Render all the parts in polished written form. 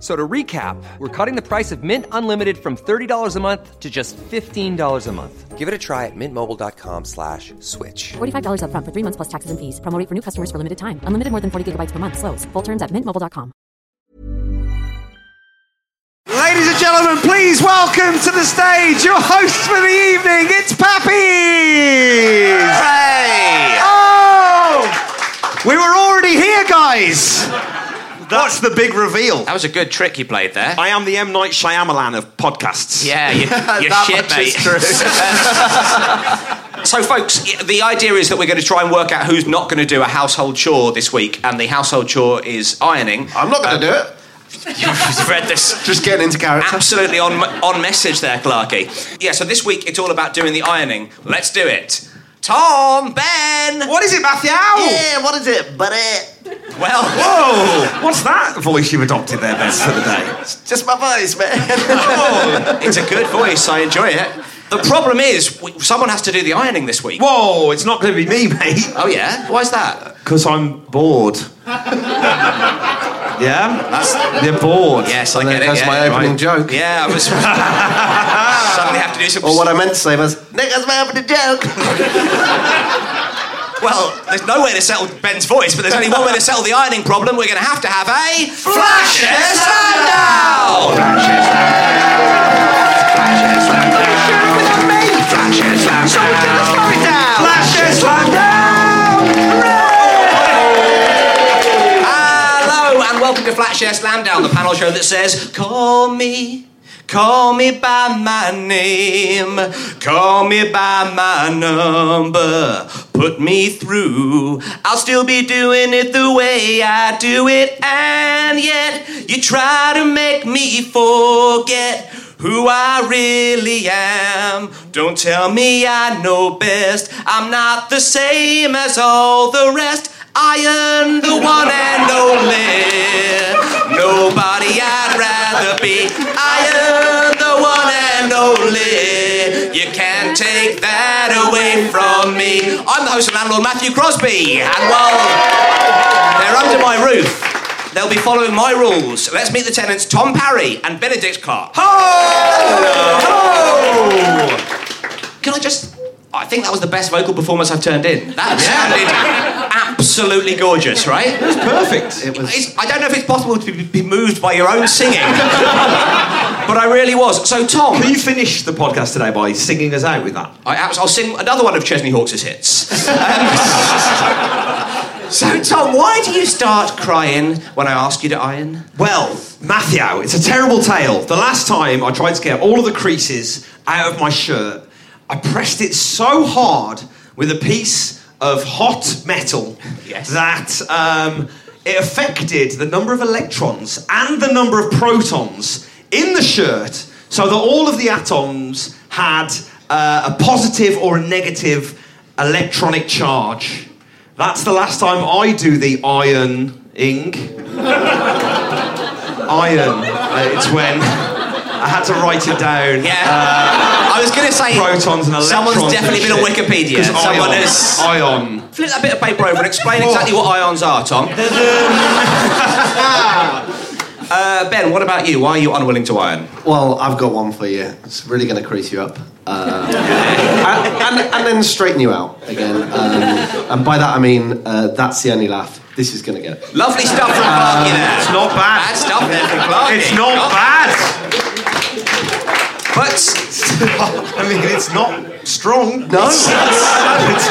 So to recap, we're cutting the price of Mint Unlimited from $30 a month to just $15 a month. Give it a try at mintmobile.com/switch. $45 up front for 3 months plus taxes and fees. Promo rate for new customers for limited time. Unlimited more than 40 gigabytes per month. Slows full terms at mintmobile.com. Ladies and gentlemen, please welcome to the stage your host for the evening. It's Pappy! Hey! Oh! We were already here, guys! That's the big reveal. That was a good trick you played there. I am the M. Night Shyamalan of podcasts. Yeah, you're shit, mate. So, folks, the idea is that we're going to try and work out who's not going to do a household chore this week, and the household chore is ironing. I'm not going to do it. You've read this. Just getting into character. Absolutely on message there, Clarky. Yeah, so this week it's all about doing the ironing. Let's do it. Tom, Ben! What is it, Matthew? Yeah, what is it, buddy? Well... Whoa! What's that voice you've adopted there, Ben, for the day? It's just my voice, man. Oh, it's a good voice, I enjoy it. The problem is, someone has to do the ironing this week. Whoa, it's not going to be me, mate. Oh, yeah? Why's that? Because I'm bored. Yeah? They're bored. Yes, I get it. That's my opening joke. Yeah, I was... suddenly have to do some... Or what I meant to say was, that's my opening joke. Well, there's no way to settle Ben's voice, but there's only one way to settle the ironing problem. We're going to have a... Flatshare Slamdown! Flatshare Slamdown! Flatshare Slamdown! Without me! Flatshare Slamdown! So we can slow it down! Flatshare Slamdown! Hooray! Welcome to Flatshare Slamdown, the panel show that says, call me by my name, call me by my number, put me through. I'll still be doing it the way I do it, and yet you try to make me forget who I really am. Don't tell me I know best. I'm not the same as all the rest. I am the one and only. Nobody I'd rather be. I am the one and only. You can't take that away from me. I'm the host and landlord Matthew Crosby, and while they're under my roof, they'll be following my rules. Let's meet the tenants Tom Parry and Benedict Carr. Hello! Hello! Can I just... I think that was the best vocal performance I've turned in. That sounded absolutely gorgeous, right? It was perfect. It was... I don't know if it's possible to be moved by your own singing, but I really was. So, Tom... Can you finish the podcast today by singing us out with that? I'll sing another one of Chesney Hawkes' hits. So, Tom, why do you start crying when I ask you to iron? Well, Matthew, it's a terrible tale. The last time I tried to get all of the creases out of my shirt, I pressed it so hard with a piece of hot metal that it affected the number of electrons and the number of protons in the shirt so that all of the atoms had a positive or a negative electronic charge. That's the last time I do the ironing. Iron. It's when... I had to write it down. Yeah. I was going to say... Protons and electrons. Someone's definitely been on Wikipedia. Someone has... Ion. Flip that bit of paper over and explain exactly what ions are, Tom. Ben, what about you? Why are you unwilling to iron? Well, I've got one for you. It's really going to crease you up. And then straighten you out again. And by that I mean, that's the only laugh. This is going to go. Lovely stuff from Clarky there. It's not bad. Bad stuff there from Clarky. It's not bad. But I mean, it's not strong. No, it's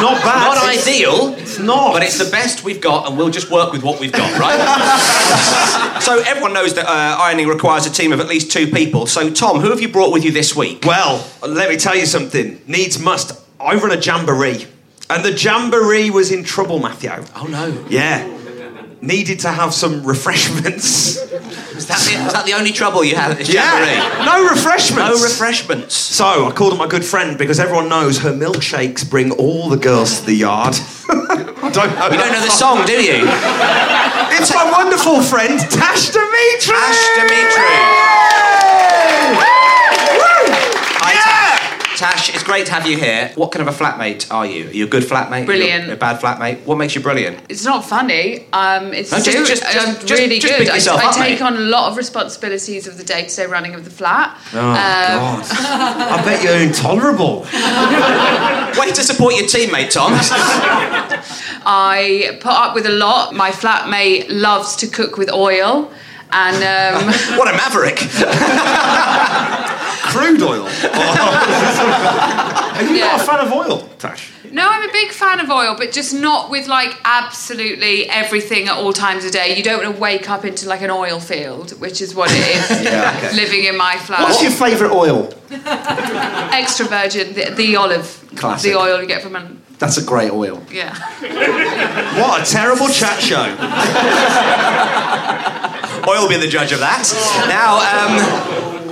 not bad. Not ideal. It's not. But it's the best we've got, and we'll just work with what we've got, right? So everyone knows that ironing requires a team of at least two people. So Tom, who have you brought with you this week? Well, let me tell you something. Needs must. I run a jamboree, and the jamboree was in trouble, Matthew. Oh no. Yeah. Needed to have some refreshments. Was that the only trouble you had at this jamboree? No refreshments. No refreshments. So I called up my good friend because everyone knows her milkshakes bring all the girls to the yard. I don't know. You don't know the song, do you? It's my wonderful friend, Tash Dimitri! Tash Dimitri! Hi, Tash. Tash, it's great to have you here. What kind of a flatmate are you? Are you a good flatmate? Brilliant. A bad flatmate? What makes you brilliant? It's not funny. It's really good. I take on a lot of responsibilities of the day-to-day running of the flat. Oh, God. I bet you're intolerable. Way to support your teammate, Tom. I put up with a lot. My flatmate loves to cook with oil. And what a maverick. Crude oil. Are you not a fan of oil, Tash? No, I'm a big fan of oil, but just not with, like, absolutely everything at all times of day. You don't want to wake up into, like, an oil field, which is what it is. Living in my flat. What's your favourite oil? Extra virgin, the olive. Classic. The oil you get from an... That's a great oil. Yeah. What a terrible chat show. Oil will be the judge of that. Now,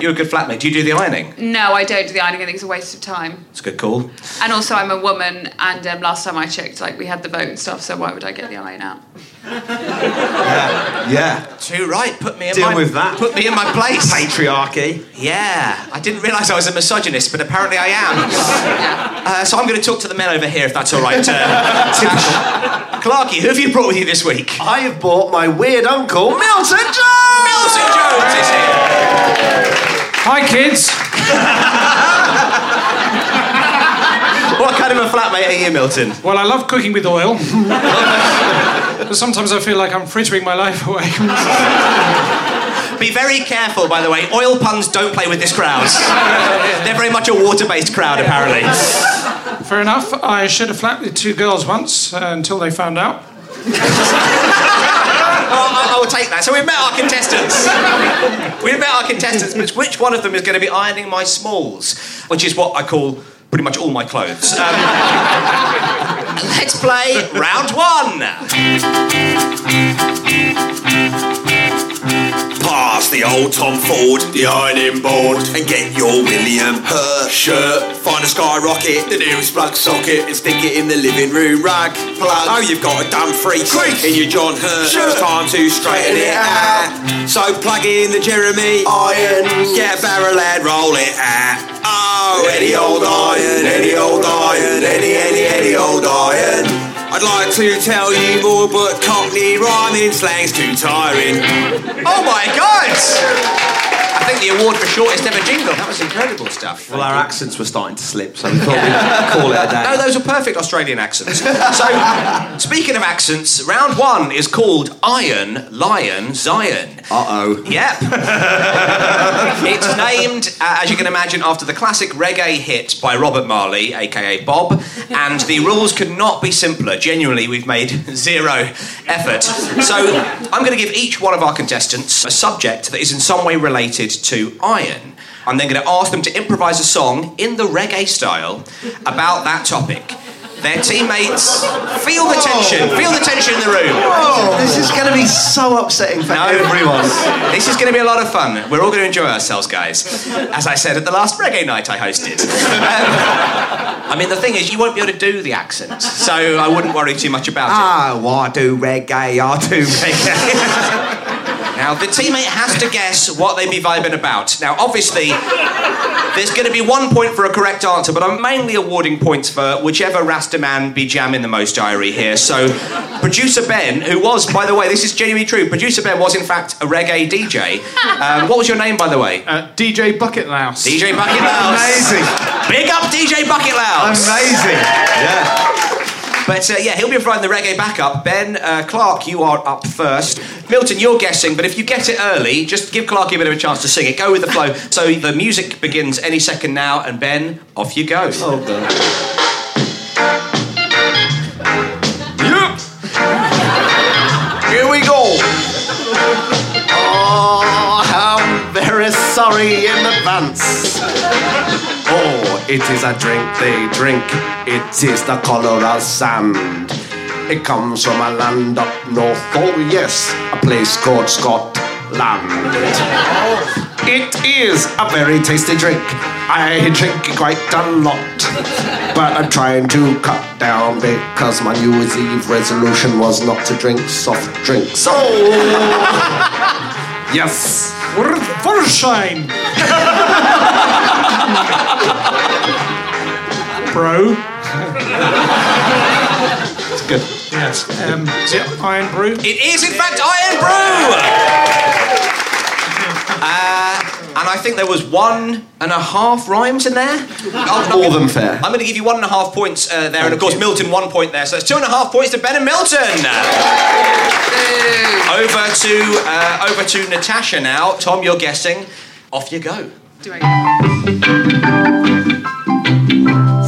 you're a good flatmate. Do you do the ironing? No, I don't do the ironing. I think it's a waste of time. It's a good call. And also, I'm a woman, and last time I checked, like, we had the vote and stuff, so why would I get the iron out? Yeah. Too right. Put me in my place. Patriarchy. Yeah. I didn't realise I was a misogynist, but apparently I am. Yeah. So I'm going to talk to the men over here, if that's all right. Clarky, who have you brought with you this week? I have brought my weird uncle, Milton Jones! Milton Jones is here! Hi, kids. What kind of a flatmate are you, Milton? Well, I love cooking with oil. But sometimes I feel like I'm frittering my life away. Be very careful, by the way. Oil puns don't play with this crowd. They're very much a water-based crowd, apparently. Fair enough. I shared a flat with two girls once, until they found out. I will take that. So we've met our contestants. But which one of them is going to be ironing my smalls? Which is what I call pretty much all my clothes. Let's play round one. Pass the old Tom Ford, the ironing board, and get your William Hurt shirt. Find a skyrocket, the nearest plug socket, and stick it in the living room rag. Plug. Oh, you've got a damn freak in your John Hurt. Sure. It's time to straighten it out. So plug in the Jeremy Irons. Get a barrel and roll it out. Oh, any old iron. I'd like to tell you more, but Cockney rhyming slang's too tiring. Oh my God! I think the award for shortest ever jingle. That was incredible stuff. Well, our accents were starting to slip, so we thought we'd call it a day. No, those were perfect Australian accents. So, speaking of accents, round one is called Iron Lion Zion. Uh-oh. Yep. It's named, as you can imagine, after the classic reggae hit by Robert Marley, a.k.a. Bob, and the rules could not be simpler. Genuinely, we've made zero effort. So I'm going to give each one of our contestants a subject that is in some way related to iron. I'm then going to ask them to improvise a song in the reggae style about that topic. Their teammates feel the tension. Feel the tension in the room. Whoa. This is going to be so upsetting for everyone. This is going to be a lot of fun. We're all going to enjoy ourselves, guys. As I said at the last reggae night I hosted. The thing is, you won't be able to do the accent, so I wouldn't worry too much about it. Oh, I do reggae. Now, the teammate has to guess what they'd be vibing about. Now, obviously, there's going to be 1 point for a correct answer, but I'm mainly awarding points for whichever Rasta man be jamming the most diary here. So, producer Ben, who was, by the way, this is genuinely true, producer Ben was, in fact, a reggae DJ. What was your name, by the way? DJ Bucketlouse. DJ Bucketlouse. Amazing. Big up DJ Bucketlouse. Amazing. Yeah. But, he'll be providing the reggae backup. Ben, Clark, you are up first. Milton, you're guessing, but if you get it early, just give Clarky a bit of a chance to sing it. Go with the flow. So the music begins any second now, and Ben, off you go. Oh, God. Yep. Here we go. Oh, I'm very sorry in advance. Oh, it is a drink they drink, it is the colour of sand. It comes from a land up north, oh yes, a place called Scotland. Scotland. It is a very tasty drink. I drink it quite a lot. But I'm trying to cut down because my New Year's Eve resolution was not to drink soft drinks. So, yes. Vershine. Bro. It's good. Yes. Is it Iron Bru? It is, in fact, Iron Bru! And I think there was 1.5 rhymes in there. More than fair. I'm going to give you 1.5 points there, and of course Milton 1 point there, so that's 2.5 points to Ben and Milton. Over to Natasha now. Tom, you're guessing. Off you go. Do I go?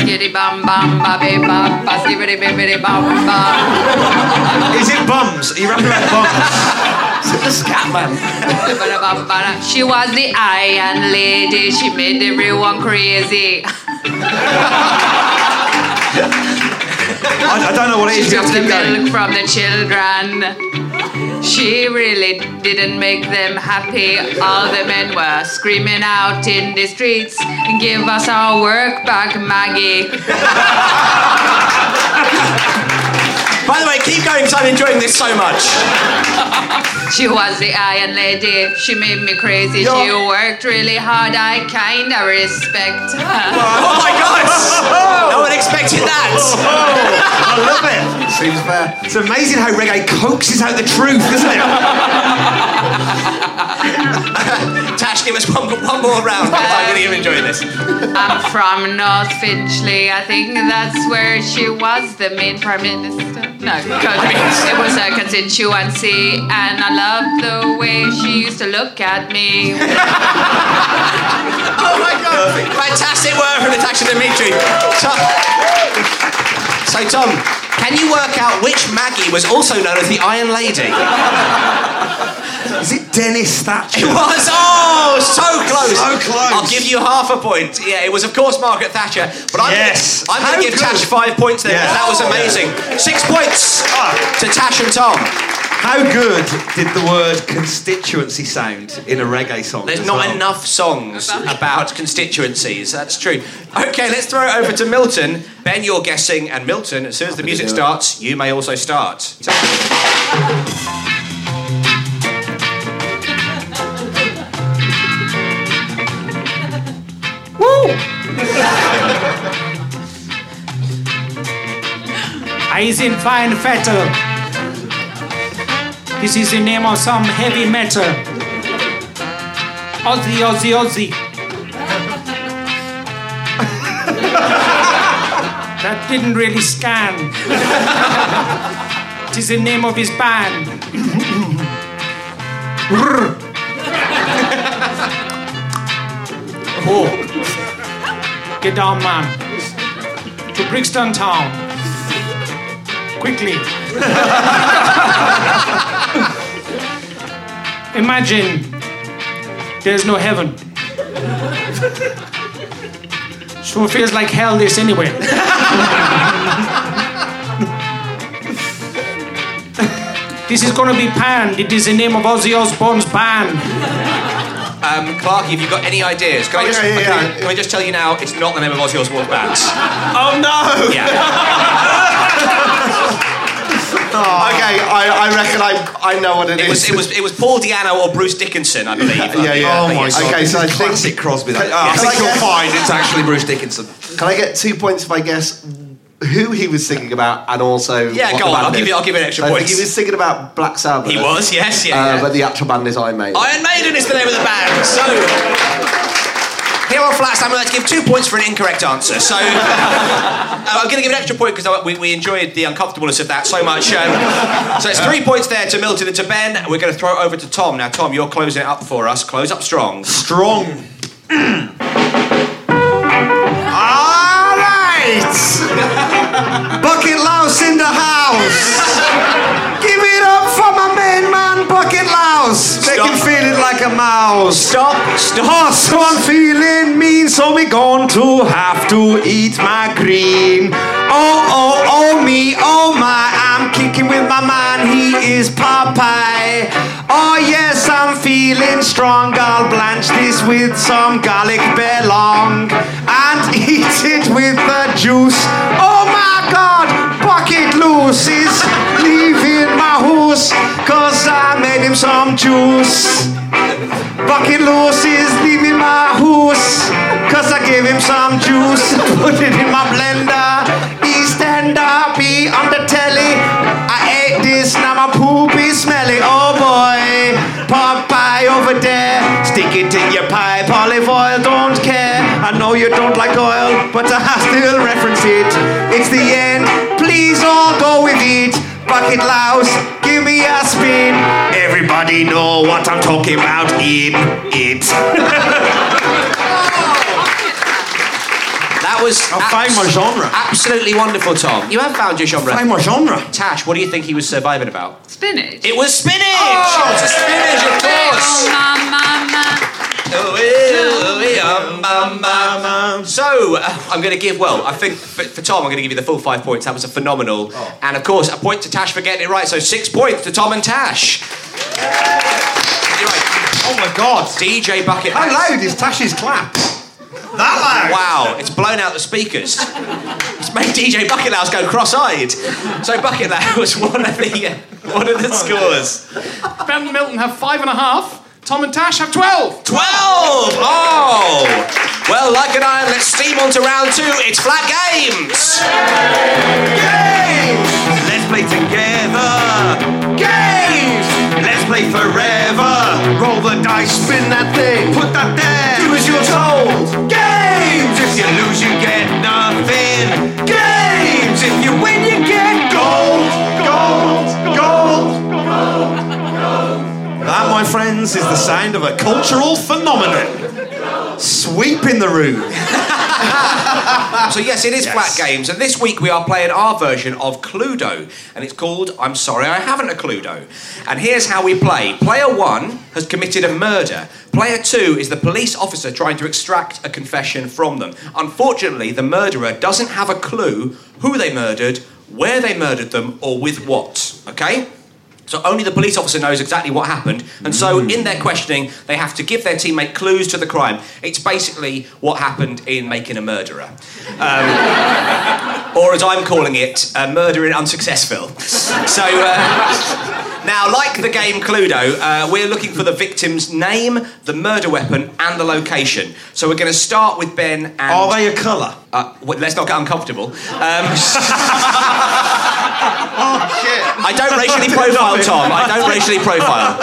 Skitty bum bum baby bum bassibity bibbity bum bum. Is it bums? Are you rapping about bums? The scat man. She was the Iron Lady. She made everyone crazy. I don't know what it is. She took the milk from the children. She really didn't make them happy. All the men were screaming out in the streets, "Give us our work back, Maggie." By the way, keep going because I'm enjoying this so much. She was the Iron Lady. She made me crazy. She worked really hard. I kind of respect her. Whoa. Oh my God! Oh. No one expected that. Oh. I love it. Seems fair. It's amazing how reggae coaxes out the truth, isn't it? Tash, give us one more round. I really am enjoying this. I'm from North Finchley. I think that's where she was the main prime minister. No, it was her constituency, and I loved the way she used to look at me. Oh my God! Fantastic work from Natasha Dimitri. So Tom, can you work out which Maggie was also known as the Iron Lady? Is it Dennis Thatcher? It was. Oh, so close. So close. I'll give you 0.5 point. Yeah, it was of course Margaret Thatcher. But I'm going to give Tash 5 points there. Yeah. That was amazing. Yeah. 6 points to Tash and Tom. How good did the word constituency sound in a reggae song? There's not enough songs about constituencies. That's true. Okay, let's throw it over to Milton. Ben, you're guessing, and Milton, as soon as the music starts, you may also start. Eisen Fein Fetter. This is the name of some heavy metal. Ozzy. That didn't really scan. It is the name of his band. Oh. Get down, man. To Brixton Town. Quickly. Imagine there's no heaven. Sure feels like hell this anyway. This is gonna be panned. It is the name of Ozzy Osbourne's band. Clarky, have you got any ideas? Can I just tell you now, it's not the name of Ozzy Osbourne's band. Oh no! Yeah. Oh. Okay, I reckon I know what it is. It was Paul Di'Anno or Bruce Dickinson, I believe. Yeah. Oh my God. Okay, so I think classic Crosby. I think you'll find it's actually Bruce Dickinson. Can I get 2 points if I guess who he was singing about and also? Yeah, what go on. I'll give you an extra point. He was singing about Black Sabbath. He was, yes, yeah. But the actual band is Iron Maiden. Iron Maiden is the name of the band. So. Here on Flatslam, we'd like to give 2 points for an incorrect answer. So I'm going to give an extra point because we enjoyed the uncomfortableness of that so much. So it's 3 points there to Milton and to Ben. We're going to throw it over to Tom. Now, Tom, you're closing it up for us. Close up strong. Strong. All right. Bucketlouse in the house. Give it up for my main man, Bucketlouse. Make him feel it like a mouse. Stop. Oh, so I'm feeling mean, so we going to have to eat my green. Oh me, oh my, I'm kicking with my man, he is Popeye. Oh yes, I'm feeling feeling strong, I'll blanch this with some garlic belong and eat it with the juice. Oh my God, Bucketlouse is leaving my house, cause I made him some juice. Bucketlouse is leaving my house, cause I gave him some juice. Put it in my blender, East End Derby on the telly. I ate this, now my poop is smelly. Oh boy, Popeye over there, stick it in your pipe, olive oil, don't care. I know you don't like oil, but I still reference it. It's the end, please all go with it. Bucketlouse, give me a spin. Everybody know what I'm talking about in it. That was I found my genre. Absolutely wonderful, Tom. You have found your genre. I found my genre. Tash, what do you think he was surviving about? Spinach. It was spinach! Oh, it was spinach, of course! So, I'm going to give, well, I think for Tom, I'm going to give you the full 5 points. That was a phenomenal. Oh. And, of course, a point to Tash for getting it right. So, 6 points to Tom and Tash. Right. Oh, my God. DJ Bucketlouse. How loud is Tash's clap? That loud! Wow, it's blown out the speakers. It's made DJ Bucketlouse go cross-eyed. So Bucketlouse was one of the scores. Ben and Milton have 5.5. Tom and Tash have 12. 12! Oh! Well, like an iron, let's steam on to round two. It's flat games. Games! Let's play together. Games! Let's play forever. Roll the dice, spin that thing, put that there, do as you're told. Games! If you lose, you get nothing. Games! If you win, you get gold. Gold, gold, gold, gold. That, my friends, is the sound of a cultural phenomenon. Sweep in the room. So yes, it is flat games, and this week we are playing our version of Cluedo, and it's called I'm Sorry I Haven't a Cluedo. And here's how we play. Player 1 has committed a murder. Player 2 is the police officer trying to extract a confession from them. Unfortunately, the murderer doesn't have a clue who they murdered, where they murdered them, or with what, okay? So only the police officer knows exactly what happened, and so in their questioning, they have to give their teammate clues to the crime. It's basically what happened in Making a Murderer. Or as I'm calling it, Murdering Unsuccessful. So, now, like the game Cluedo, we're looking for the victim's name, the murder weapon, and the location. So we're going to start with Ben and... Are they a colour? Let's not get uncomfortable. Oh, shit. I don't racially profile, Tom. I don't racially profile.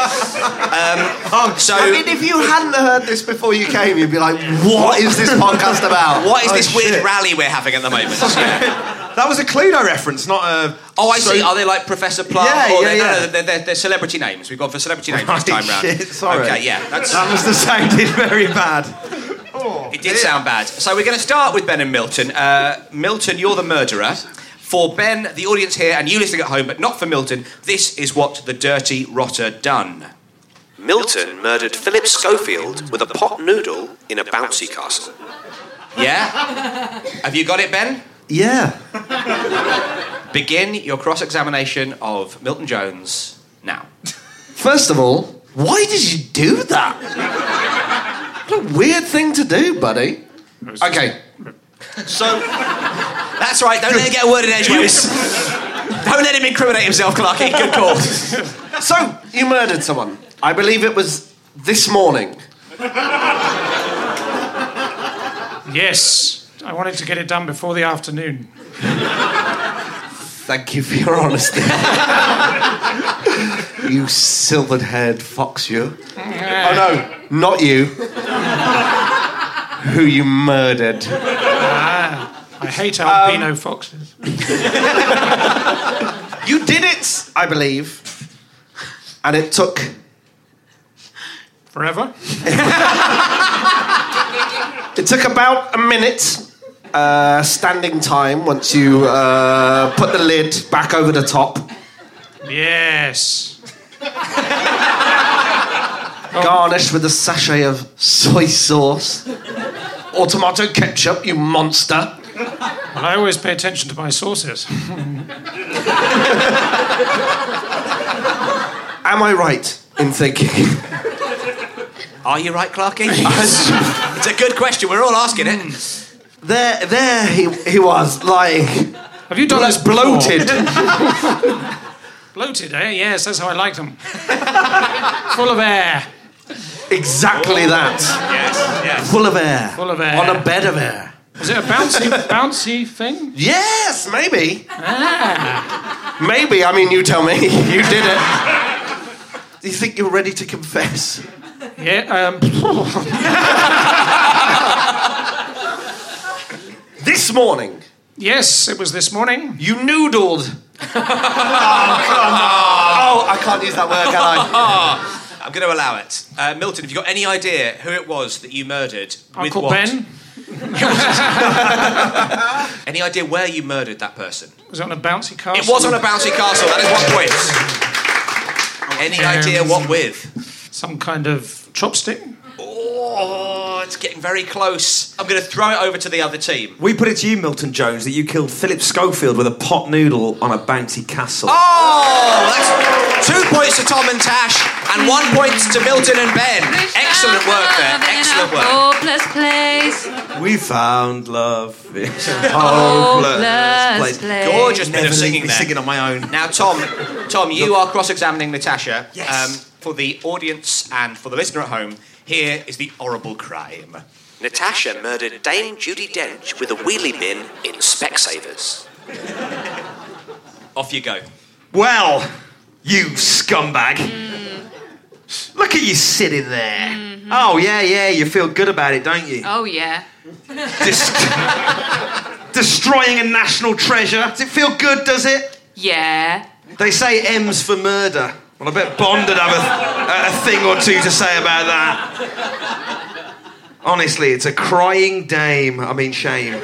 I mean, if you hadn't heard this before you came, you'd be like, what is this podcast about? What is this weird rally we're having at the moment? Yeah. That was a Cluedo reference, not a... Oh, I see. Are they like Professor Plum? Yeah, or they're celebrity names. We've gone for celebrity names this time round. Sorry. Okay, yeah. That must have sounded very bad. Oh, it did sound bad. So we're going to start with Ben and Milton. Milton, you're the murderer. For Ben, the audience here, and you listening at home, but not for Milton, this is what the dirty rotter done. Milton murdered Philip Schofield with a pot noodle in a bouncy castle. Yeah? Have you got it, Ben? Yeah. Begin your cross-examination of Milton Jones now. First of all, why did you do that? What a weird thing to do, buddy. Okay. So... That's right, don't let him get a word in edgeways. Don't let him incriminate himself, Clarky. Good call. So, you murdered someone. I believe it was this morning. Yes. I wanted to get it done before the afternoon. Thank you for your honesty. You silvered-haired fox, you. Oh, no, not you. Who you murdered. I hate albino foxes. You did it, I believe. And it took... Forever? It took about a minute standing time once you put the lid back over the top. Yes. Garnished with a sachet of soy sauce. Or tomato ketchup, you monster. Well, I always pay attention to my sources. Am I right in thinking Are you right, Clarky? It's a good question. We're all asking it. There he was, like... Have you done this bloated? Bloated, eh? Yes, that's how I liked him. Full of air. Exactly that. Yes, yes. Full of air. Full of air. On a bed of air. Was it a bouncy thing? Yes, maybe. Ah. Maybe, I mean, you tell me. You did it. Do you think you're ready to confess? Yeah, This morning. Yes, it was this morning. You noodled. Oh, come on. Oh, I can't use that word, can I? I'm going to allow it. Milton, have you got any idea who it was that you murdered? Uncle with what? Ben? Any idea where you murdered that person? Was it on a bouncy castle? It was on a bouncy castle. That is 1 point. Any idea what with? Some kind of chopstick? Oh, it's getting very close. I'm going to throw it over to the other team. We put it to you, Milton Jones, that you killed Philip Schofield with a pot noodle on a bouncy castle. Oh, that's 2 points to Tom and Tash and 1 point to Milton and Ben. Excellent work there. Excellent work. Hopeless place. We found love in a hopeless place. Gorgeous bit of singing there. Singing on my own. Now, Tom, you are cross-examining Natasha. Yes. For the audience and for the listener at home. Here is the horrible crime. Natasha murdered Dame Judi Dench with a wheelie bin in Specsavers. Off you go. Well, you scumbag. Mm. Look at you sitting there. Mm-hmm. Oh, yeah, you feel good about it, don't you? Oh, yeah. Destroying a national treasure. Does it feel good, does it? Yeah. They say M's for murder. Well, I bet Bond would have a thing or two to say about that. Honestly, it's a crying dame. I mean, shame.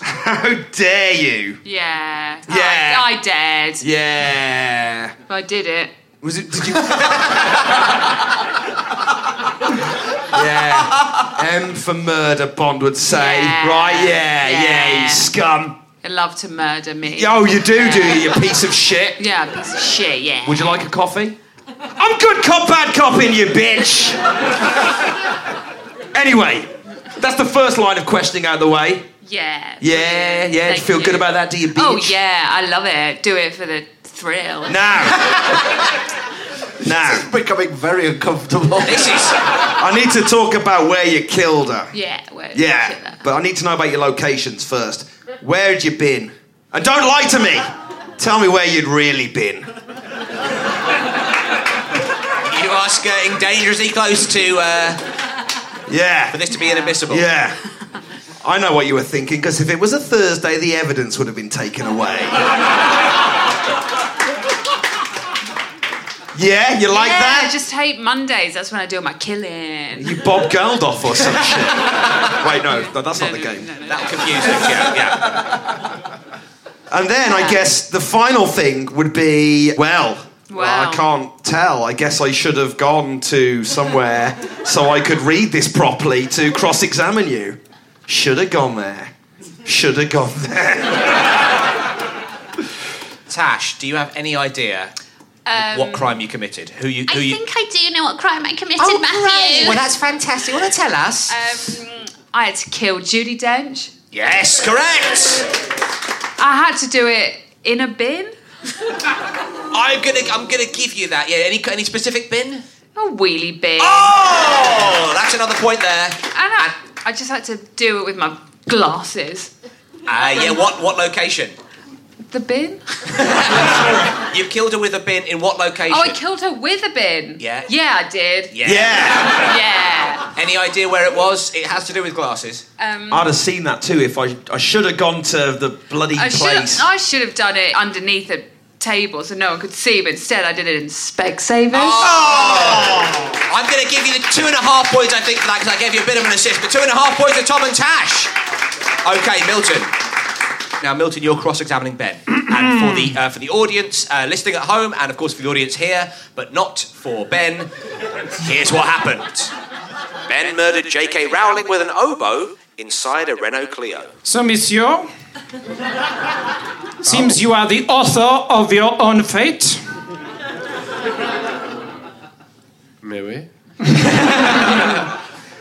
How dare you? Yeah. I dared. Yeah. I did it. Was it... Did you... Yeah. M for murder, Bond would say. Yeah. Right, yeah, you scum. I love to murder me. Oh, you do you? You piece of shit. Yeah, piece of shit, yeah. Would you like a coffee? I'm good cop, bad cop in you, bitch. Anyway, that's the first line of questioning out of the way. Yeah. Yeah. Do you feel good about that, do you, bitch? Oh, yeah, I love it. Do it for the thrill. No. This is becoming very uncomfortable. This is... I need to talk about where you killed her. Yeah, where you killed her. But I need to know about your locations first. Where had you been? And don't lie to me! Tell me where you'd really been. You are skirting dangerously close to... for this to be inadmissible. Yeah. I know what you were thinking, because if it was a Thursday, the evidence would have been taken away. Yeah, you like that? I just hate Mondays. That's when I do all my killing. You Bob Geldof or some shit. Wait, no, that's not the game. No. That'll confuse us, yeah. And then I guess the final thing would be, well, I can't tell. I guess I should have gone to somewhere so I could read this properly to cross-examine you. Should have gone there. Tash, do you have any idea... what crime you committed? I think I do know what crime I committed, Matthew. Right. Well, that's fantastic. You want to tell us? I had to kill Judi Dench. Yes, correct. I had to do it in a bin. I'm gonna give you that. Yeah, any specific bin? A wheelie bin. Oh, that's another point there. And I just had to do it with my glasses. What location? The bin? You killed her with a bin in what location? Oh, I killed her with a bin. Yeah. Yeah, I did. Yeah. Any idea where it was? It has to do with glasses. I'd have seen that too if I should have gone to the bloody place. I should have done it underneath a table so no one could see, but instead I did it in Specsavers. Oh! I'm going to give you the 2.5 points, I think, for that, because I gave you a bit of an assist, but 2.5 points to Tom and Tash. Okay, Milton. Now, Milton, you're cross-examining Ben. And for the audience listening at home, and, of course, for the audience here, but not for Ben, here's what happened. Ben murdered J.K. Rowling with an oboe inside a Renault Clio. So, monsieur, seems you are the author of your own fate. May we?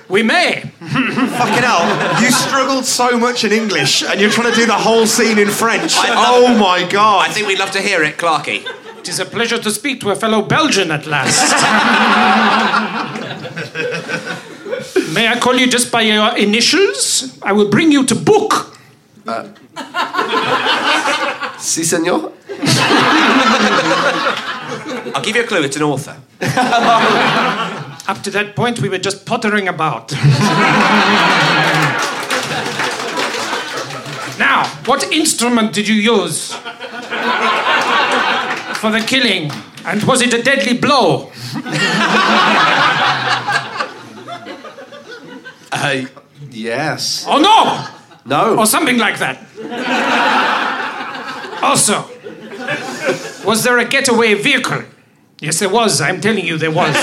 We may. Fucking hell. You struggled so much in English and you're trying to do the whole scene in French. Oh my God. I think we'd love to hear it, Clarky. It is a pleasure to speak to a fellow Belgian at last. May I call you just by your initials? I will bring you to book. Si, senor. I'll give you a clue, it's an author. Up to that point, we were just pottering about. Now, what instrument did you use for the killing? And was it a deadly blow? Yes. Oh, no! No. Or something like that. Also, was there a getaway vehicle? Yes, there was. I'm telling you, there was.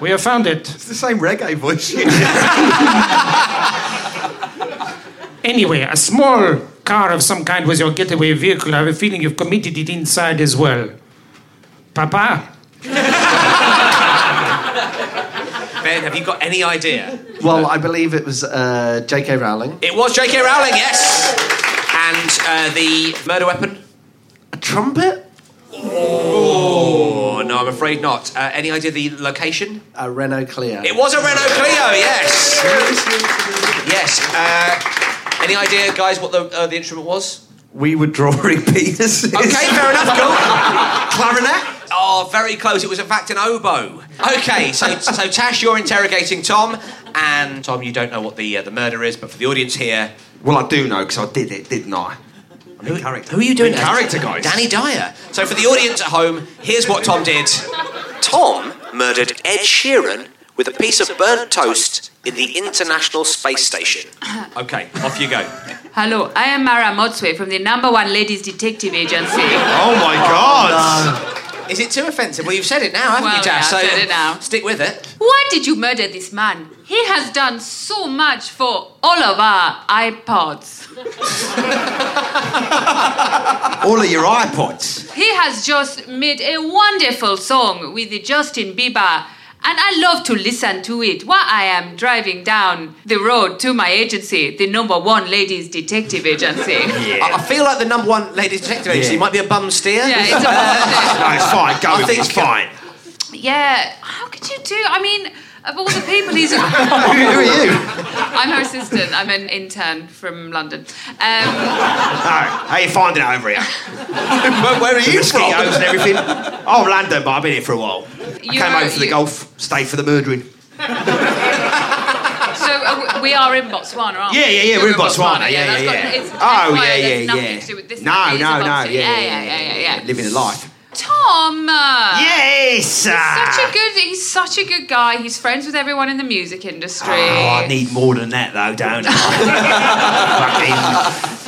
We have found it. It's the same reggae voice. Anyway, a small car of some kind was your getaway vehicle. I have a feeling you've committed it inside as well. Papa? Ben, have you got any idea? Well, I believe it was J.K. Rowling. It was J.K. Rowling, yes. And the murder weapon? A trumpet? Oh, no, I'm afraid not. Any idea the location? A Renault Clio. It was a Renault Clio, yes. Yes. Any idea, guys, what the instrument was? We were drawing penises. OK, fair enough, cool. Clarinet? Oh, very close. It was, in fact, an oboe. OK, so Tash, you're interrogating Tom, and Tom, you don't know what the murder is, but for the audience here... Well, I do know, because I did it, didn't I? Who are you doing? Character, guys. Danny Dyer. So for the audience at home, here's what Tom did. Tom murdered Ed Sheeran with a piece of burnt toast in the International Space Station. Okay, off you go. Hello, I am Mara Motswe from the Number One Ladies' Detective Agency. Oh my God! Oh, no. Is it too offensive? Well, you've said it now, haven't you, Tash? Yeah, I've said it now. Stick with it. Why did you murder this man? He has done so much for all of our iPods. All of your iPods? He has just made a wonderful song with Justin Bieber, and I love to listen to it while I am driving down the road to my agency, the Number One Ladies' Detective Agency. Yeah. I feel like the Number One Ladies' Detective Agency might be a bum steer. Yeah, it's a no, it's fine. Go with it. It's fine. Yeah. How could you do... I mean... Of all the people he's... Who are you? I'm her assistant. I'm an intern from Londden. How are you finding it over here? Where are you from? Mosquitoes and everything. Oh, London, but I've been here for a while. I came home for the golf, stayed for the murdering. So we are in Botswana, aren't we? Yeah, we're in Botswana. Nothing to do with this. Living a life. Tom! Yes! He's such a good guy. He's friends with everyone in the music industry. Oh, I need more than that, though, don't I?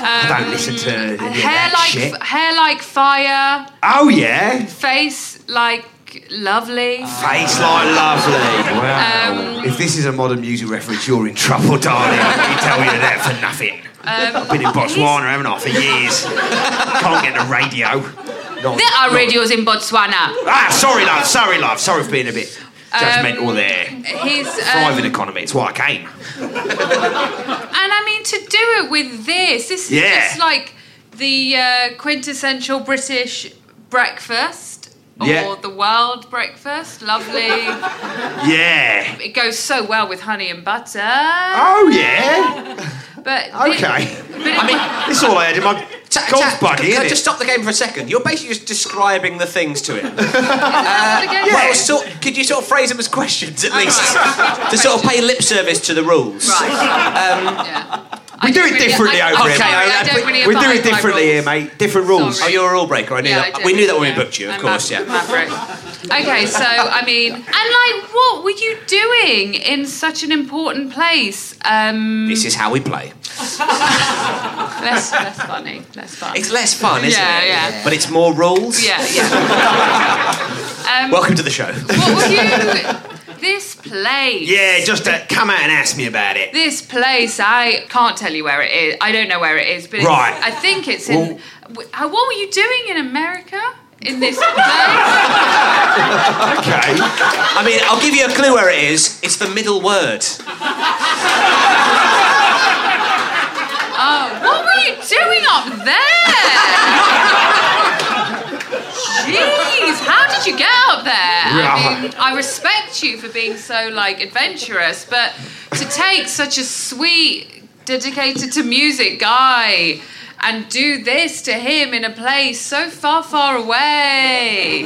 I don't listen to hair that shit. Hair like fire. Oh, yeah. Face like lovely. Face like lovely. Wow. If this is a modern music reference, you're in trouble, darling. Let me tell you that for nothing. I've been in Botswana, haven't I, for years. Can't get the radio. There are radios in Botswana. Sorry, love. Sorry for being a bit judgmental there. He's thriving economy. It's why I came. And I mean, to do it with this is just like the quintessential British breakfast or the world breakfast. Lovely. Yeah. It goes so well with honey and butter. Oh, yeah. But this is all I had in my golf buggy. Can I just stop the game for a second? You're basically just describing the things to him. Could you sort of phrase them as questions at least, to sort of pay lip service to the rules? Right. We do it differently over here. We do it differently here, mate. Different rules. Sorry. Oh, you're a rule breaker. I knew that. We knew that when we booked you, of course. Okay, so I mean, and like, what were you doing in such an important place? This is how we play. Less funny. It's less fun, isn't it? Yeah. But it's more rules. Yeah. Welcome to the show. What were you? This place. Yeah, just come out and ask me about it. This place, I can't tell you where it is. I don't know where it is, but I think it's in. What were you doing in America? in this place. Okay. I mean, I'll give you a clue where it is. It's the middle word. Oh, what were you doing up there? Jeez, how did you get up there? I mean, I respect you for being so, like, adventurous, but to take such a sweet, dedicated to music guy and do this to him in a place so far, far away.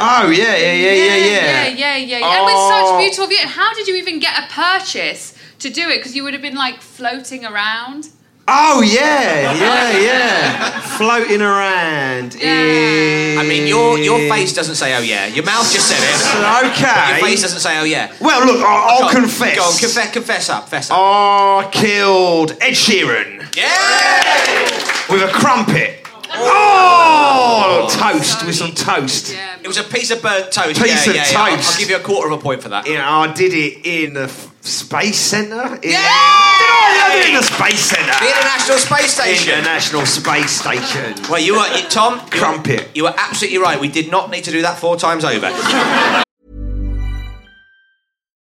Oh, yeah. And with such beautiful view. How did you even get a purchase to do it? Because you would have been, like, floating around. Oh, yeah. Floating around. Yeah. I mean, your face doesn't say, oh, yeah. Your mouth just said it. Okay. Your face doesn't say, oh, yeah. Well, look, I'll confess. Go on, confess up. I killed Ed Sheeran. Yeah! With a crumpet. With some toast. Yeah. It was a piece of burnt toast. Piece of toast. I'll give you $0.25 for that. Yeah, I did it in the Space Centre. Yeah! I did it in the Space Centre. The International Space Station. Well, you were, Tom... Crumpet. You were absolutely right. We did not need to do that 4 times over.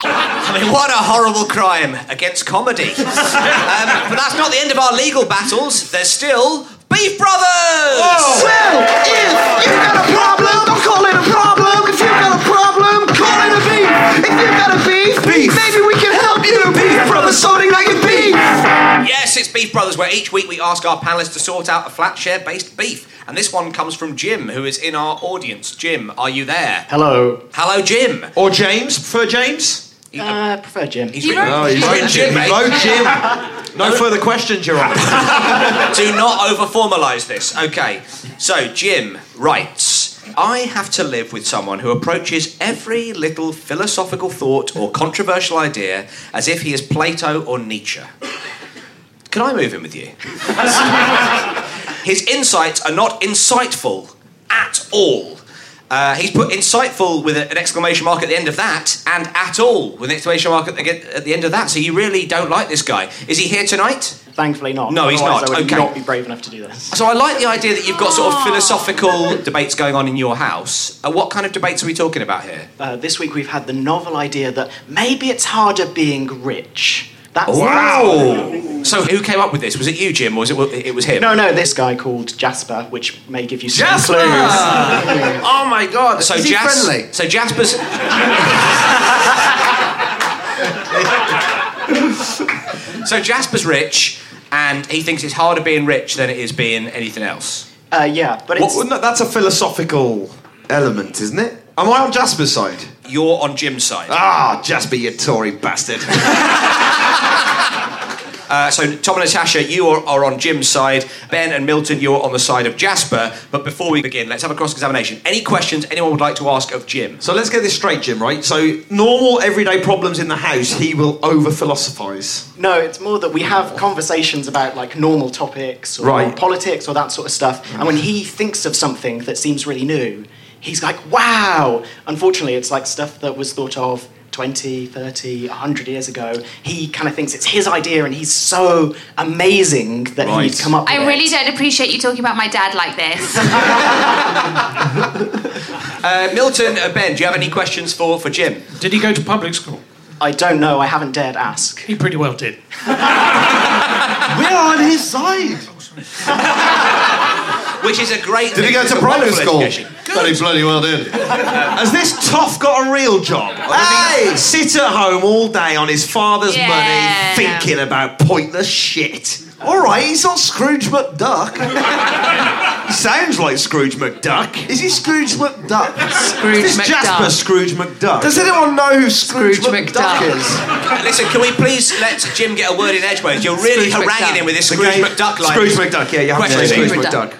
I mean, what a horrible crime against comedy. But that's not the end of our legal battles. There's still Beef Brothers! Whoa. Well, if you've got a problem, don't call it a problem. If you've got a problem, call it a beef. If you've got a beef, maybe we can help you. Beef Brothers, sorting like a beef. Yes, it's Beef Brothers, where each week we ask our panellists to sort out a Flatshare-based beef. And this one comes from Jim, who is in our audience. Jim, are you there? Hello. Hello, Jim. Or James. Prefer James? Prefer Jim. He's written Jim, mate. No, Jim. No further questions, Your Honour. Do not over-formalise this. Okay. So, Jim writes, I have to live with someone who approaches every little philosophical thought or controversial idea as if he is Plato or Nietzsche. Can I move in with you? His insights are not insightful at all. He's put insightful with an exclamation mark at the end of that, and at all with an exclamation mark at the end of that. So you really don't like this guy. Is he here tonight? Thankfully not. No, he's not. I would not be brave enough to do this. So I like the idea that you've got sort of philosophical debates going on in your house. What kind of debates are we talking about here? This week we've had the novel idea that maybe it's harder being rich. Wow! So who came up with this? Was it you, Jim, or was it was him? No, this guy called Jasper, which may give you some clues. Oh my God! So friendly. So Jasper's. So Jasper's rich, and he thinks it's harder being rich than it is being anything else. Yeah, but it's that's a philosophical element, isn't it? Am I on Jasper's side? You're on Jim's side. Ah, Jasper, you Tory bastard. So Tom and Natasha, you are on Jim's side. Ben and Milton, you're on the side of Jasper. But before we begin, let's have a cross-examination. Any questions anyone would like to ask of Jim? So let's get this straight, Jim, right? So normal, everyday problems in the house, he will over-philosophise. No, it's more that we have conversations about, like, normal topics or politics or that sort of stuff. And when he thinks of something that seems really new, he's like, wow! Unfortunately, it's like stuff that was thought of 20, 30, 100 years ago, he kind of thinks it's his idea and he's so amazing that he's come up with it. I really don't appreciate you talking about my dad like this. Milton, Ben, do you have any questions for Jim? Did he go to public school? I don't know. I haven't dared ask. He pretty well did. We're on his side. Which is a great... Did he go to private school? But he bloody well did. Has this toff got a real job? Hey! Sit at home all day on his father's money thinking about pointless shit. All right, he's not Scrooge McDuck. He sounds like Scrooge McDuck. Is he Scrooge McDuck? Scrooge McDuck. Is this Jasper Scrooge McDuck? Does anyone know who Scrooge McDuck is? Listen, can we please let Jim get a word in edgeways? You're really haranguing him with this Scrooge McDuck line. Scrooge McDuck, yeah, you have to say Scrooge McDuck.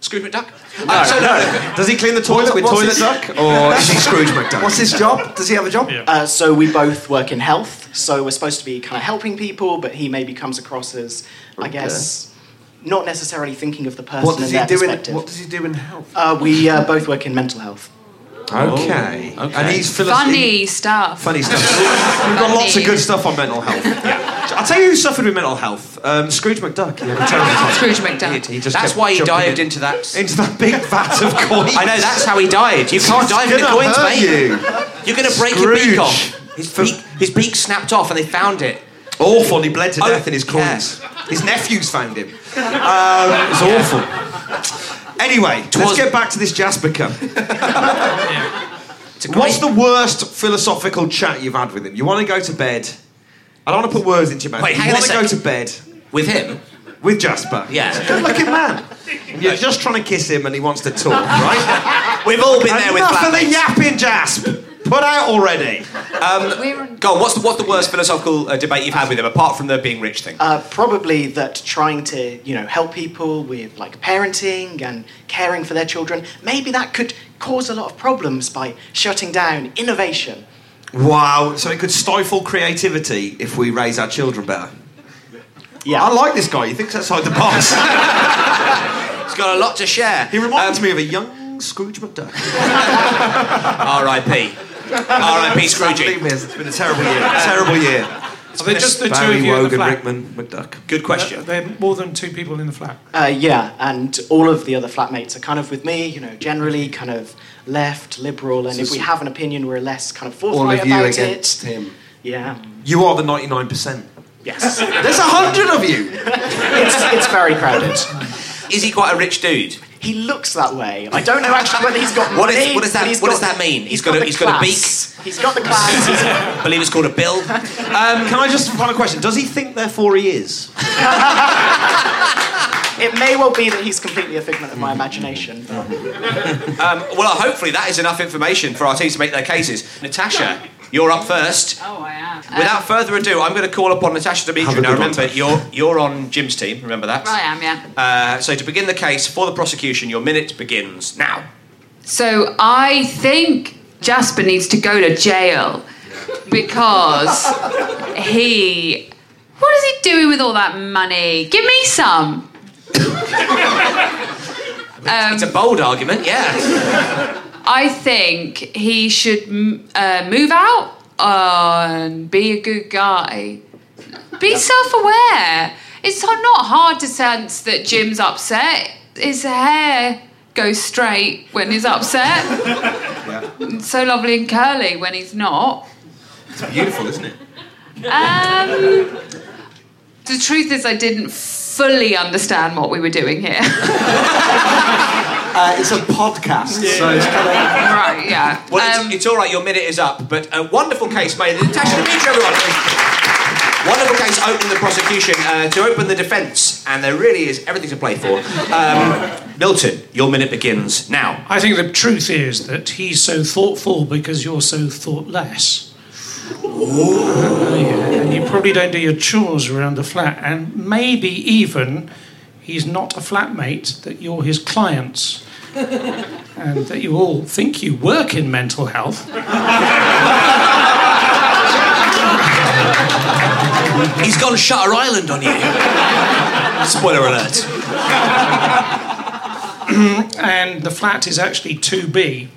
Scrooge McDuck? No. Does he clean the toilet with Toilet Duck? Or is he Scrooge McDuck? What's his job? Does he have a job? Yeah. So we both work in health, so we're supposed to be kind of helping people, but he maybe comes across as, I guess, not necessarily thinking of the person in their perspective. What does he do in health? We both work in mental health. Okay. And he's funny stuff. We've got lots of good stuff on mental health. Yeah. I'll tell you who suffered with mental health. Scrooge McDuck. Yeah, Scrooge McDuck. He just that's why he dived into that big vat of coins. I know, that's how he died. You can't dive into coins, mate. You're going to break your beak off. His beak snapped off, and they found it. Awful. He bled to death in his coins. Yeah. His nephews found him. It's awful. Anyway, let's get back to this Jasper cum. What's the worst philosophical chat you've had with him? You want to go to bed. I don't want to put words into your mouth. Wait, you want to go to bed. With him? With Jasper. Yeah. He's a good-looking man. You're just trying to kiss him and he wants to talk, right? We've all been there with Enough of the yapping, Jasper. Put out already. Go on, what's the worst philosophical debate you've had with him, apart from the being rich thing? Probably that trying to, help people with, parenting and caring for their children, maybe that could cause a lot of problems by shutting down innovation. Wow, so it could stifle creativity if we raise our children better. Yeah. I like this guy, he thinks outside the box. He's got a lot to share. He reminds me of a young Scrooge McDuck. R.I.P. R.I.P. Scrooge. It's been a terrible year. Are they just the Barry, two of you Wogan, in the flat? Rickman, McDuck. Good question. They're more than two people in the flat. Yeah, and all of the other flatmates are kind of with me, generally kind of left, liberal, and so if we have an opinion, we're less kind of forthright about it. All of you against him. Yeah. You are the 99%. Yes. There's 100 of you. It's very crowded. Is he quite a rich dude? He looks that way. I don't know actually whether he's got money. What does that mean? He's got a beak. He's got the class. I believe it's called a bill. Can I just find a question? Does he think therefore he is? It may well be that he's completely a figment of my imagination. Well, hopefully that is enough information for our team to make their cases. Natasha, you're up first. Oh, I am. Without further ado, I'm going to call upon Natasha Dimitri. Now, remember, you're on Jim's team. Remember that? I am, yeah. So to begin the case for the prosecution, your minute begins now. So I think Jasper needs to go to jail because he... What is he doing with all that money? Give me some. It's a bold argument, yeah. I think he should move out and be a good guy. Be self-aware. It's not hard to sense that Jim's upset. His hair goes straight when he's upset. Yeah. It's so lovely and curly when he's not. It's beautiful, isn't it? The truth is I didn't fully understand what we were doing here. It's a podcast, so it's kind of... Right, yeah. Well, it's all right, your minute is up, but a wonderful case made. Natasha Dimitri, everyone. Wonderful case opened the prosecution to open the defence, and there really is everything to play for. Milton, your minute begins now. I think the truth is that he's so thoughtful because you're so thoughtless. And you probably don't do your chores around the flat, and maybe even... He's not a flatmate, that you're his clients. And that you all think you work in mental health. He's gone Shutter Island on you. Spoiler alert. And the flat is actually 2B.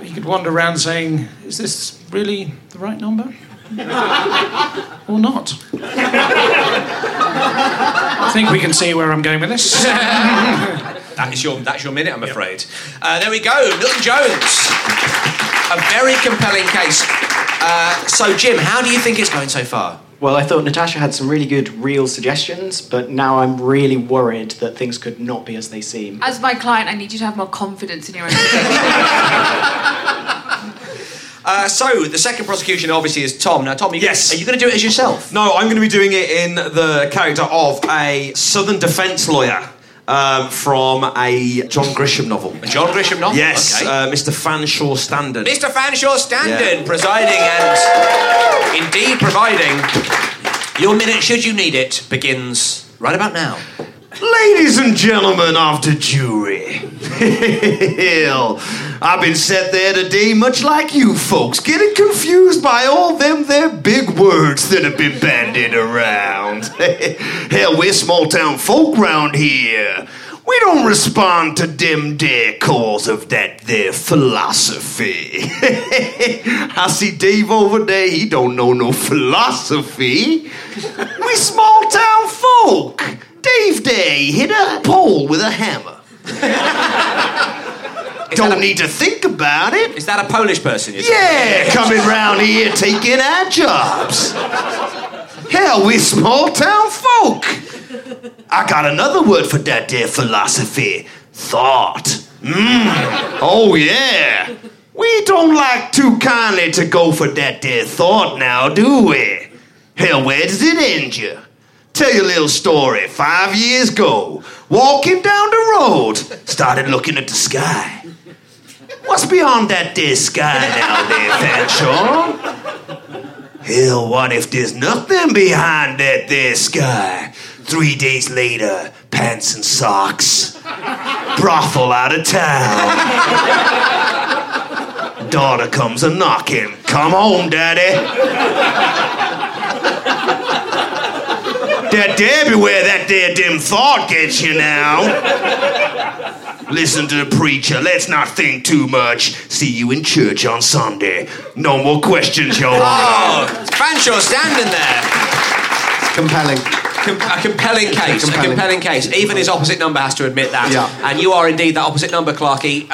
You could wander around saying, is this really the right number? Or not? I think we can see where I'm going with this. That's your minute, I'm afraid. There we go, Milton Jones. A very compelling case. So, Jim, how do you think it's going so far? Well, I thought Natasha had some really good real suggestions, but now I'm really worried that things could not be as they seem. As my client, I need you to have more confidence in your own So, the second prosecution, obviously, is Tom. Now, Tom, are you going to do it as yourself? No, I'm going to be doing it in the character of a Southern defence lawyer from a John Grisham novel. A John Grisham novel? Yes, okay. Mr. Fanshawe Standen. Mr. Fanshawe Standen, presiding and indeed providing. Your minute, should you need it, begins right about now. Ladies and gentlemen of the jury, I've been set there today much like you folks, getting confused by all them there big words that have been bandied around. Hell, we're small town folk round here. We don't respond to them dare calls of that there philosophy. I see Dave over there, he don't know no philosophy. We small town folk. Dave Day hit a pole with a hammer. Don't need to think about it. Is that a Polish person? Yeah, coming round here taking our jobs. Hell, we small town folk. I got another word for that there philosophy. Thought. Oh, yeah. We don't like too kindly to go for that there thought now, do we? Hell, where does it end you? Tell you a little story. 5 years ago, walking down the road, started looking at the sky. What's beyond that there sky now there, Fanshawe? Hell, what if there's nothing behind that there sky? 3 days later, pants and socks. Brothel out of town. Daughter comes a-knocking. Come home, Daddy. That Debbie, where that there dim thought gets you now. Listen to the preacher. Let's not think too much. See you in church on Sunday. No more questions, Your Honor. Oh, Fanshawe standing there. Compelling. A compelling case. Even his opposite number has to admit that. Yeah. And you are indeed that opposite number, Clarky.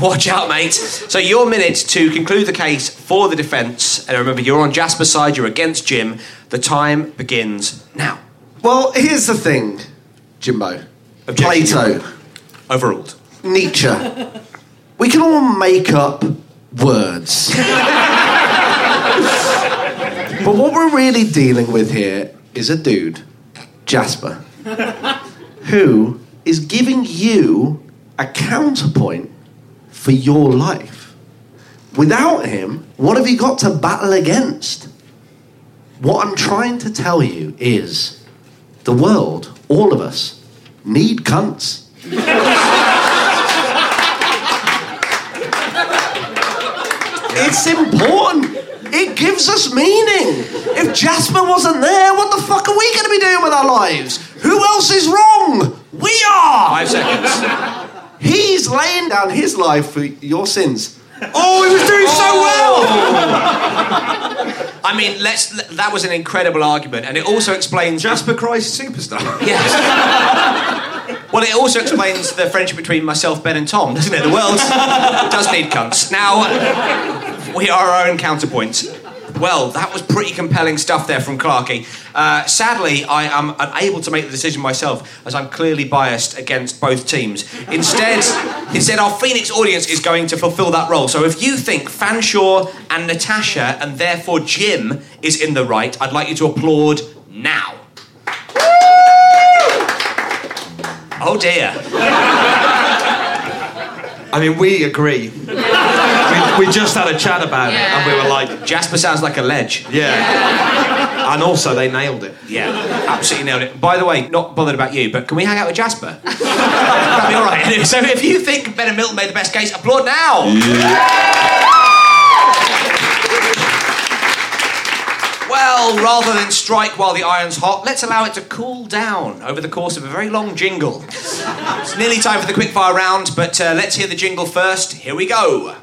Watch out, mate. So your minute to conclude the case for the defence. And remember, you're on Jasper's side. You're against Jim. The time begins now. Well, here's the thing, Jimbo. Objection, Plato. Jimbo. Overruled. Nietzsche. We can all make up words. But what we're really dealing with here is a dude, Jasper, who is giving you a counterpoint for your life. Without him, what have you got to battle against? What I'm trying to tell you is the world, all of us, need cunts. It's important. It gives us meaning. If Jasper wasn't there, what the fuck are we going to be doing with our lives? Who else is wrong? We are! 5 seconds. He's laying down his life for your sins. Oh, he was doing so well! I mean, that was an incredible argument, and it also explains... Jasper Christ Superstar. Yes. Well, it also explains the friendship between myself, Ben and Tom, doesn't it? The world does need cunts. Now, we are our own counterpoints. Well, that was pretty compelling stuff there from Clarky. Sadly, I am unable to make the decision myself, as I'm clearly biased against both teams. Instead, our Phoenix audience is going to fulfil that role. So if you think Fanshawe and Natasha, and therefore Jim, is in the right, I'd like you to applaud now. Oh, dear. I mean, we agree. We just had a chat about it, and we were like... Jasper sounds like a ledge. Yeah. And also, they nailed it. Yeah, absolutely nailed it. By the way, not bothered about you, but can we hang out with Jasper? That'd be all right. Anyway, so if you think Ben and Milton made the best case, applaud now. Yeah. Well, rather than strike while the iron's hot, let's allow it to cool down over the course of a very long jingle. It's nearly time for the quickfire round, but let's hear the jingle first. Here we go.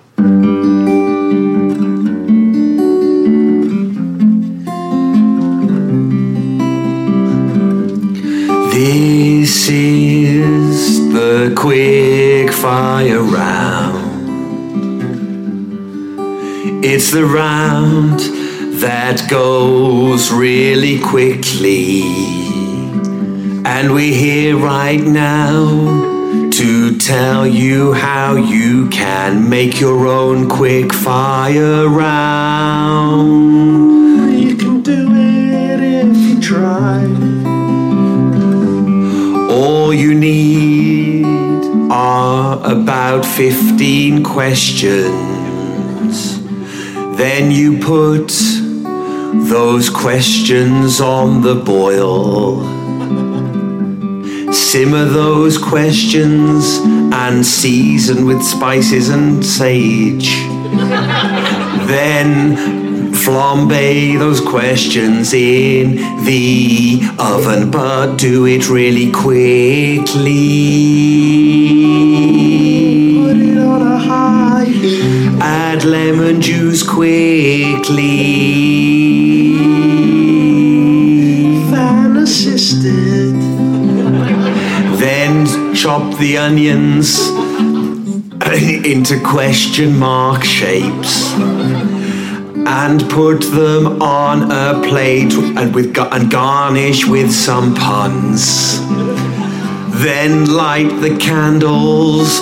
the quick fire round. It's the round that goes really quickly. And we're here right now to tell you how you can make your own quick fire round. You can do it if you try. All you need are about 15 questions. Then you put those questions on the boil. Simmer those questions and season with spices and sage. Then flambe those questions in the oven, but do it really quickly. Put it on a high heat. Add lemon juice quickly. Fan assisted. Then chop the onions into question mark shapes. And put them on a plate and garnish with some puns. Then light the candles,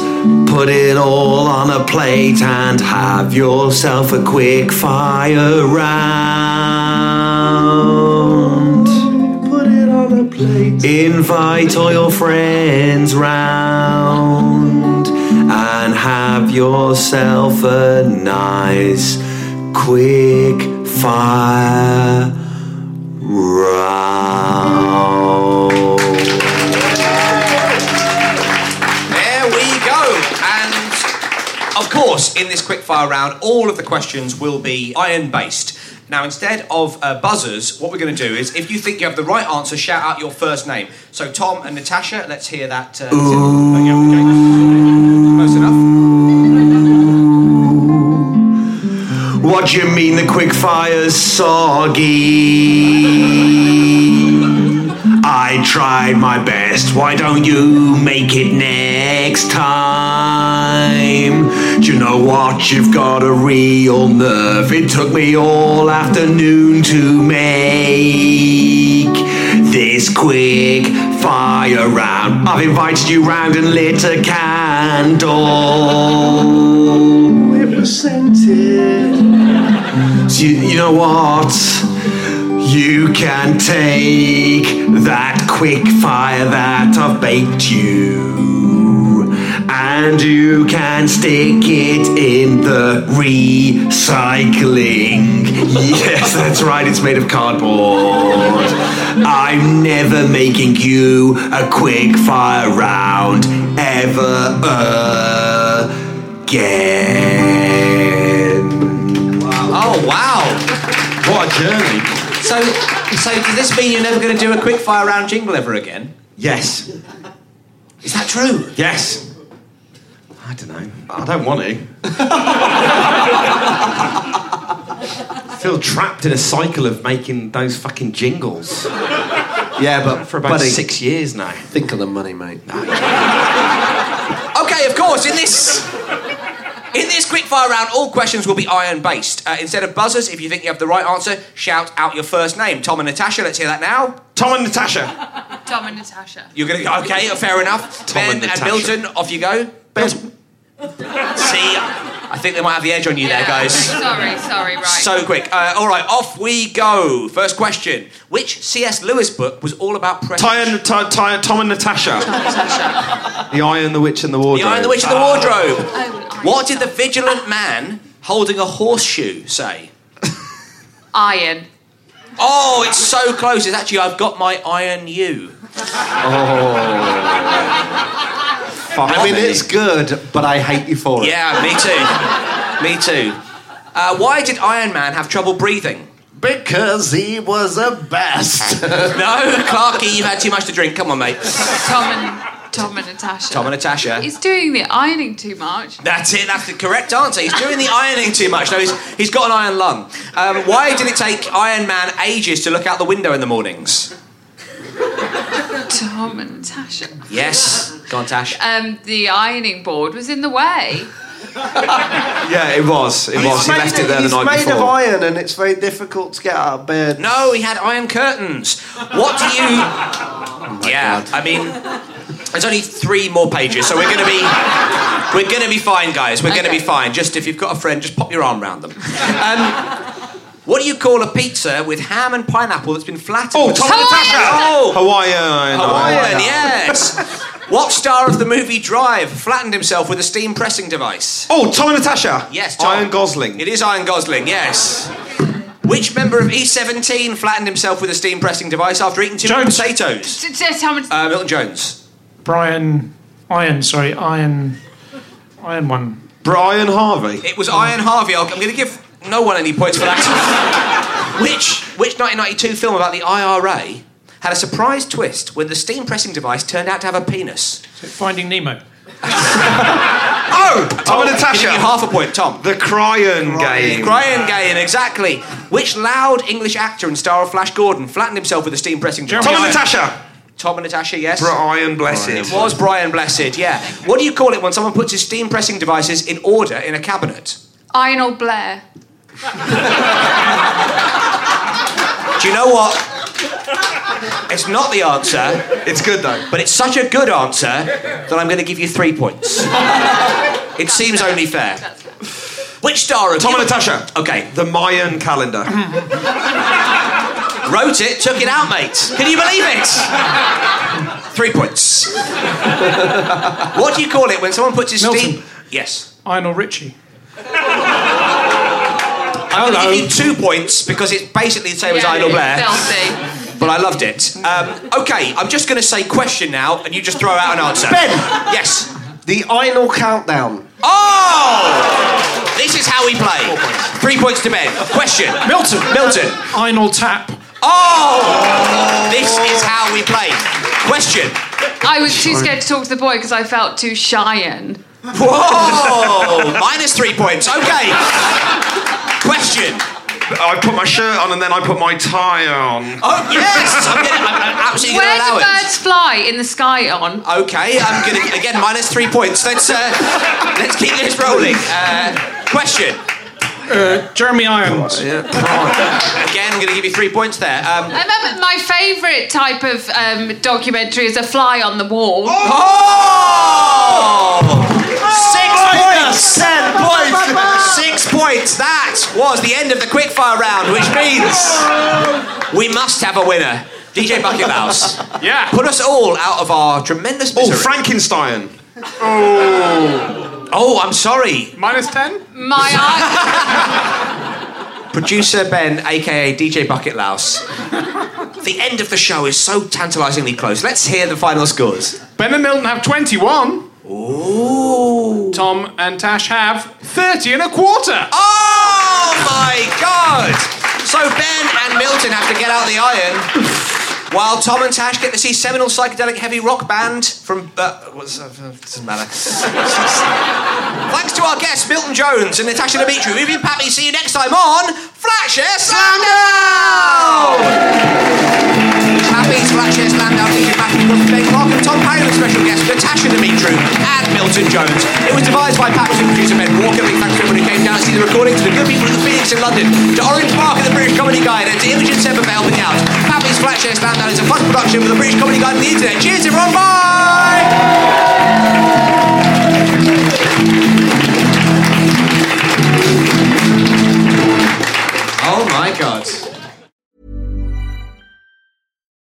put it all on a plate, and have yourself a quick fire round. Put it on a plate. Invite all your friends round and have yourself a nice quick fire round. There we go. And of course, in this quick fire round, all of the questions will be iron based. Now, instead of buzzers, what we're going to do is, if you think you have the right answer, shout out your first name. So, Tom and Natasha, let's hear that. Close enough. What do you mean the quick fire's soggy? I tried my best, why don't you make it next time? Do you know what, you've got a real nerve. It took me all afternoon to make this quick fire round. I've invited you round and lit a candle. It was scented. So you know what? You can take that quick fire that I've baked you, and you can stick it in the recycling. Yes, that's right, it's made of cardboard. I'm never making you a quick fire round ever again. Oh, wow. What a journey. So does this mean you're never going to do a quickfire round jingle ever again? Yes. Is that true? Yes. I don't know. I don't want to. I feel trapped in a cycle of making those fucking jingles. Yeah, but for about 6 years now. Think of the money, mate. No. Okay, of course, in this quickfire round, all questions will be iron-based. Instead of buzzers, if you think you have the right answer, shout out your first name. Tom and Natasha, let's hear that now. Tom and Natasha. Tom and Natasha. You're going to... Okay, fair enough. Tom Ben and Milton, off you go. Milton. See, I think they might have the edge on you there, guys. Sorry, right. So quick. All right, off we go. First question. Which C.S. Lewis book was all about... Tom and Natasha. Tom and Natasha. The Iron, the Witch and the Wardrobe. The Iron, the Witch and the Wardrobe. Oh, what did the vigilant man holding a horseshoe say? Iron. Oh, it's so close. It's actually, I've got my iron you. Oh... I mean, it's good, but I hate you for it. Yeah, me too. Why did Iron Man have trouble breathing? Because he was a best. No, Clarky, you've had too much to drink. Come on, mate. Tom and Natasha. Tom and Natasha. He's doing the ironing too much. That's it. That's the correct answer. He's doing the ironing too much. No, he's got an iron lung. Why did it take Iron Man ages to look out the window in the mornings? Tom and Natasha. Yes. Go on, Tash. The ironing board was in the way. Yeah, it was. It was. He left it there the night before. It's made of iron and it's very difficult to get out of bed. No, he had iron curtains. What do you... Oh my God. I mean, there's only 3 more pages, so we're going to be... We're going to be fine, guys. We're going to be fine. Just if you've got a friend, just pop your arm round them. What do you call a pizza with ham and pineapple that's been flattened with Tom and Tasha? Oh, Hawaiian, yes. What star of the movie Drive flattened himself with a steam pressing device? Oh, Tom and Natasha. Yes, Tom. Iron Gosling. It is Iron Gosling, yes. Which member of E17 flattened himself with a steam pressing device after eating too many potatoes? Milton Jones. Iron one. Brian Harvey. It was Iron Harvey. I'm going to give no one any points for that. Which 1992 film about the IRA had a surprise twist when the steam pressing device turned out to have a penis? Finding Nemo. Tom and Natasha. Half a point, Tom. The Crying Game. The Crying Game, exactly. Which loud English actor and star of Flash Gordon flattened himself with a steam pressing device? Tom and Natasha. Tom and Natasha, yes. Brian Blessed. It was Brian Blessed, yeah. What do you call it when someone puts his steam pressing devices in order in a cabinet? Iron or Blair. Do you know what? It's not the answer. It's good, though. But it's such a good answer that I'm going to give you 3 points. It seems only fair. Which star of... Tom and Natasha. Okay. The Mayan calendar. Wrote it, took it out, mate. Can you believe it? 3 points. What do you call it when someone puts his steam... Yes. Lionel Richie. I'm going to give you 2 points because it's basically the same as Idle Blair. Filthy. But I loved it. Okay, I'm just going to say question now and you just throw out an answer. Ben! Yes? The Idle Countdown. Oh! This is how we play. 4 points. 3 points to Ben. Question. Milton. Idle Tap. Oh! This is how we play. Question. I was too scared to talk to the boy because I felt too shyin. Whoa! -3 points. Okay. Question. I put my shirt on and then I put my tie on. Oh, yes! I'm absolutely going to allow it. Where do birds fly in the sky on? Okay, I'm going to... Again, -3 points. Let's keep this rolling. Question. Jeremy Irons. Again, I'm going to give you 3 points there. I remember my favourite type of documentary is A Fly on the Wall. Six points. That was the end of the quickfire round, which means we must have a winner. DJ Bucketlouse. Yeah. Put us all out of our tremendous misery. Oh, Frankenstein. Oh, I'm sorry. -10? Producer Ben, a.k.a. DJ Bucketlouse. The end of the show is so tantalisingly close. Let's hear the final scores. Ben and Milton have 21. Ooh. Tom and Tash have 30 and a quarter. Oh my God! So Ben and Milton have to get out the iron, while Tom and Tash get to see seminal psychedelic heavy rock band from... doesn't matter. Thanks to our guests Milton Jones and Natasha Dimitri. We've been Pappy. See you next time on Flatshare Slamdown. Pappy's Flatshare Slamdown featured Matthew Brooks, Ben Clark, and Tom Parry with special guests Natasha Dimitri and Milton Jones. It was devised by Pappy's producer Ben Walker. Big thanks to everyone who came down to see the recording, to the good people at the Phoenix in London, to Orange Park at the British Comedy Guide, and to Imogen Semper for helping out. Pappy's Flatshare Slamdown is a fun production for the British Comedy Guide and the internet. Cheers everyone, bye! Oh my God.